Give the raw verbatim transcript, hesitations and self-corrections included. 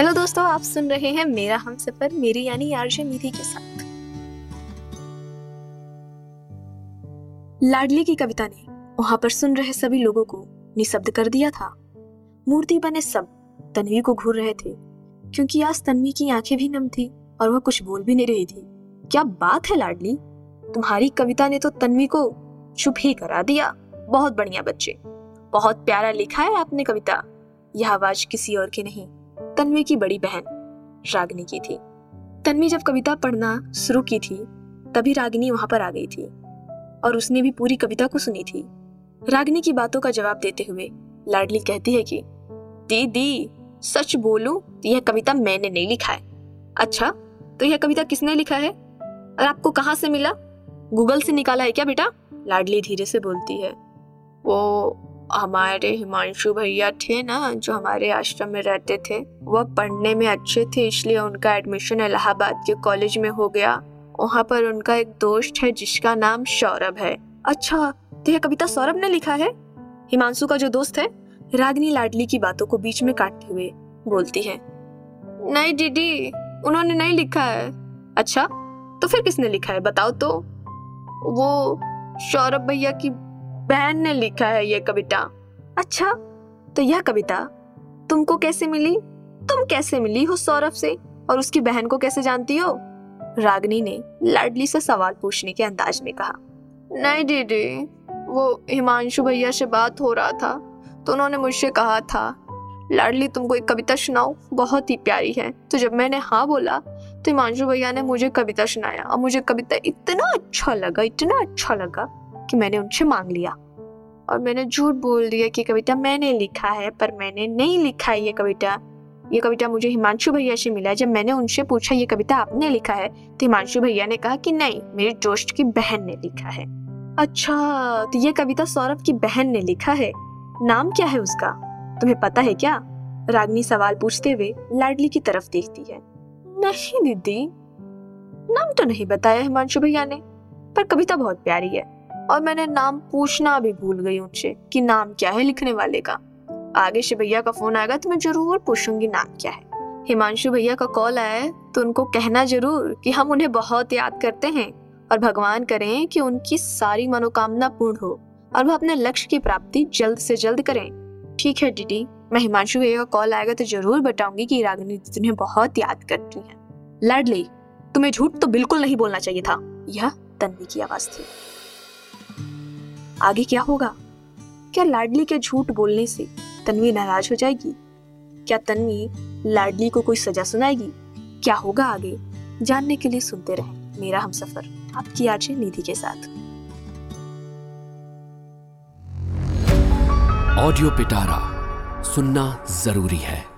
Hello दोस्तों, आप सुन रहे हैं मेरा हमसफर, मेरी यानी आरजे मीधी के साथ। लाडली की कविता ने वहां पर सुन रहे सभी लोगों को निशब्द कर दिया था। मूर्ति बने सब तन्वी को घूर रहे थे, क्योंकि आज तन्वी की आंखें भी नम थी और वह कुछ बोल भी नहीं रही थी। क्या बात है लाडली, तुम्हारी कविता ने तो तन्वी को चुप ही करा दिया। बहुत बढ़िया बच्चे, बहुत प्यारा लिखा है आपने कविता। यह आवाज किसी और की नहीं, तन्वी की बड़ी बहन रागिनी की थी। तन्वी जब कविता पढ़ना शुरू की थी तभी रागिनी वहां पर आ गई थी और उसने भी पूरी कविता को सुनी थी। रागिनी की बातों का जवाब देते हुए लाडली कहती है कि दीदी सच बोलूं तो यह कविता मैंने नहीं लिखा है। अच्छा, तो यह कविता किसने लिखा है और आपको कहाँ से मिला? गूगल से निकाला है क्या बेटा? लाडली धीरे से बोलती है। वो हमारे हिमांशु भैया थे ना, जो हमारे आश्रम में रहते थे, वह पढ़ने में अच्छे थे, इसलिए उनका एडमिशन इलाहाबाद के कॉलेज में हो गया। वहाँ पर उनका एक दोस्त है जिसका नाम सौरभ है। अच्छा, तो यह कविता सौरभ ने लिखा है, हिमांशु का जो दोस्त है? रागिनी लाडली की बातों को बीच में काटते हुए बोलती है। नहीं दीदी, उन्होंने नहीं लिखा है। अच्छा, तो फिर किसने लिखा है बताओ तो? वो सौरभ भैया की बहन ने लिखा है यह कविता। अच्छा, तो यह कविता तुमको कैसे मिली? तुम कैसे मिली हो सौरभ से और उसकी बहन को कैसे जानती हो? रागिनी ने लाडली से सवाल पूछने के अंदाज में कहा। नहीं दीदी, वो हिमांशु भैया से बात हो रहा था तो उन्होंने मुझसे कहा था लाडली तुमको एक कविता सुनाओ, बहुत ही प्यारी है। तो जब मैंने हाँ बोला तो हिमांशु भैया ने मुझे कविता सुनाया और मुझे कविता इतना अच्छा लगा, इतना अच्छा लगा कि मैंने उनसे मांग लिया और मैंने झूठ बोल दिया कि कविता मैंने लिखा है, पर मैंने नहीं लिखा है ये कविता। ये कविता मुझे हिमांशु भैया से मिला। जब मैंने उनसे पूछा ये कविता आपने लिखा है तो हिमांशु भैया ने कहा कि नहीं, मेरे दोस्त की बहन ने लिखा है। अच्छा, तो ये कविता सौरभ की बहन ने लिखा है। नाम क्या है उसका, तुम्हें पता है क्या? रागिनी सवाल पूछते हुए लाडली की तरफ देखती है। नहीं दीदी, नाम तो नहीं बताया हिमांशु भैया ने, पर कविता बहुत प्यारी है और मैंने नाम पूछना भी भूल गई उनसे कि नाम क्या है लिखने वाले का। आगे शिब्बिया भैया का फोन आएगा तो मैं जरूर पूछूंगी नाम क्या है। हिमांशु भैया का कॉल आया तो उनको कहना जरूर कि हम उन्हें बहुत याद करते हैं और भगवान करें कि उनकी सारी मनोकामना पूर्ण हो और वह अपने लक्ष्य की प्राप्ति जल्द से जल्द करें। ठीक है दीदी, मैं हिमांशु भैया का कॉल आएगा तो जरूर बताऊंगी कि रागिनी तुम्हें बहुत याद करती है। लाडली, तुम्हें झूठ तो बिल्कुल नहीं बोलना चाहिए था। यह तन्वी की आवाज थी। आगे क्या होगा? क्या लाडली के झूठ बोलने से तन्वी नाराज हो जाएगी? क्या तन्वी लाडली को कोई सजा सुनाएगी? क्या होगा आगे, जानने के लिए सुनते रहें मेरा हमसफर, आपकी आरजे निधि के साथ। ऑडियो पिटारा सुनना जरूरी है।